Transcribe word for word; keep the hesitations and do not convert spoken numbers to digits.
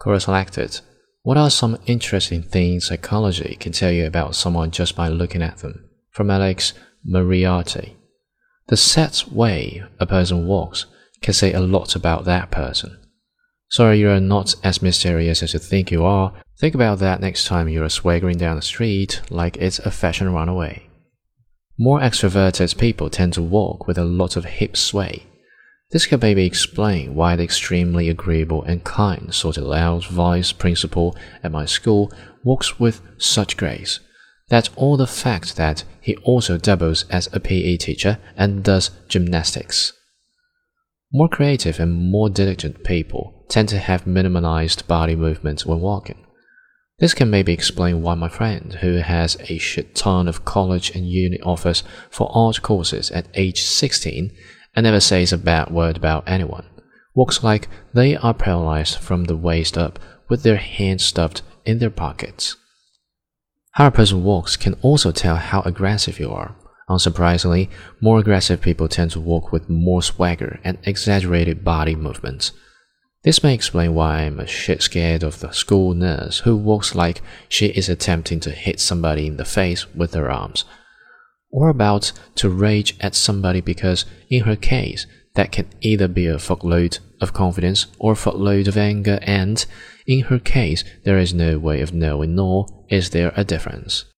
Course selected. What are some interesting things psychology can tell you about someone just by looking at them? From Alex Moriarty. The set way a person walks can say a lot about that person. Sorry you're not as mysterious as you think you are. Think about that next time you're swaggering down the street like it's a fashion runaway. More extroverted people tend to walk with a lot of hip sway. This can maybe explain why the extremely agreeable and kind sort of loud vice principal at my school walks with such grace. That or the fact that he also doubles as a P E teacher and does gymnastics. More creative and more diligent people tend to have minimalized body movements when walking. This can maybe explain why my friend, who has a shit ton of college and uni offers for art courses at age sixteen and never says a bad word about anyone, walks like they are paralyzed from the waist up with their hands stuffed in their pockets. How a person walks can also tell how aggressive you are. Unsurprisingly, more aggressive people tend to walk with more swagger and exaggerated body movements. This may explain why I'm a shit scared of the school nurse who walks like she is attempting to hit somebody in the face with her arms, or about to rage at somebody because, in her case, that can either be a fuckload of confidence or a fuckload of anger and, in her case, there is no way of knowing nor is there a difference.